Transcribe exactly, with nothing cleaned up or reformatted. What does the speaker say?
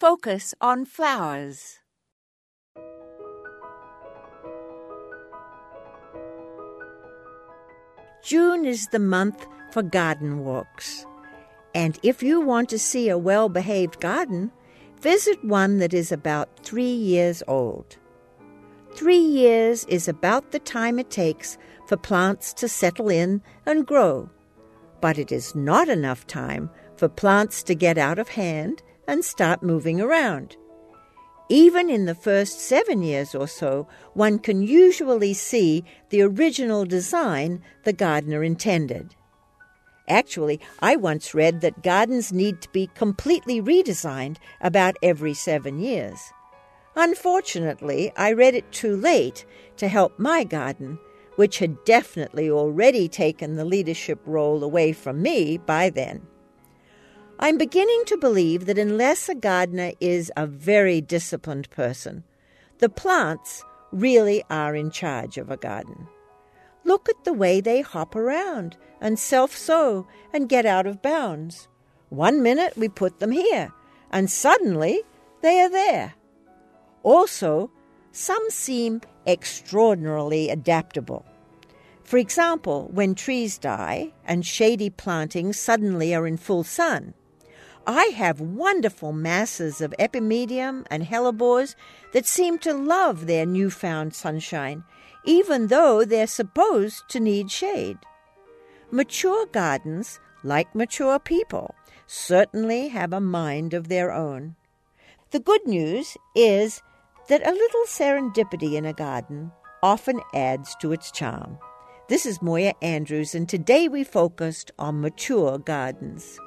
Focus on flowers. June is the month for garden walks. And if you want to see a well-behaved garden, visit one that is about three years old. Three years is about the time it takes for plants to settle in and grow. But it is not enough time for plants to get out of hand and start moving around. Even in the first seven years or so, one can usually see the original design the gardener intended. Actually, I once read that gardens need to be completely redesigned about every seven years. Unfortunately, I read it too late to help my garden, which had definitely already taken the leadership role away from me by then. I'm beginning to believe that unless a gardener is a very disciplined person, the plants really are in charge of a garden. Look at the way they hop around and self-sow and get out of bounds. One minute we put them here, and suddenly they are there. Also, some seem extraordinarily adaptable. For example, when trees die and shady plantings suddenly are in full sun, I have wonderful masses of epimedium and hellebores that seem to love their newfound sunshine, even though they're supposed to need shade. Mature gardens, like mature people, certainly have a mind of their own. The good news is that a little serendipity in a garden often adds to its charm. This is Moya Andrews, and today we focused on mature gardens.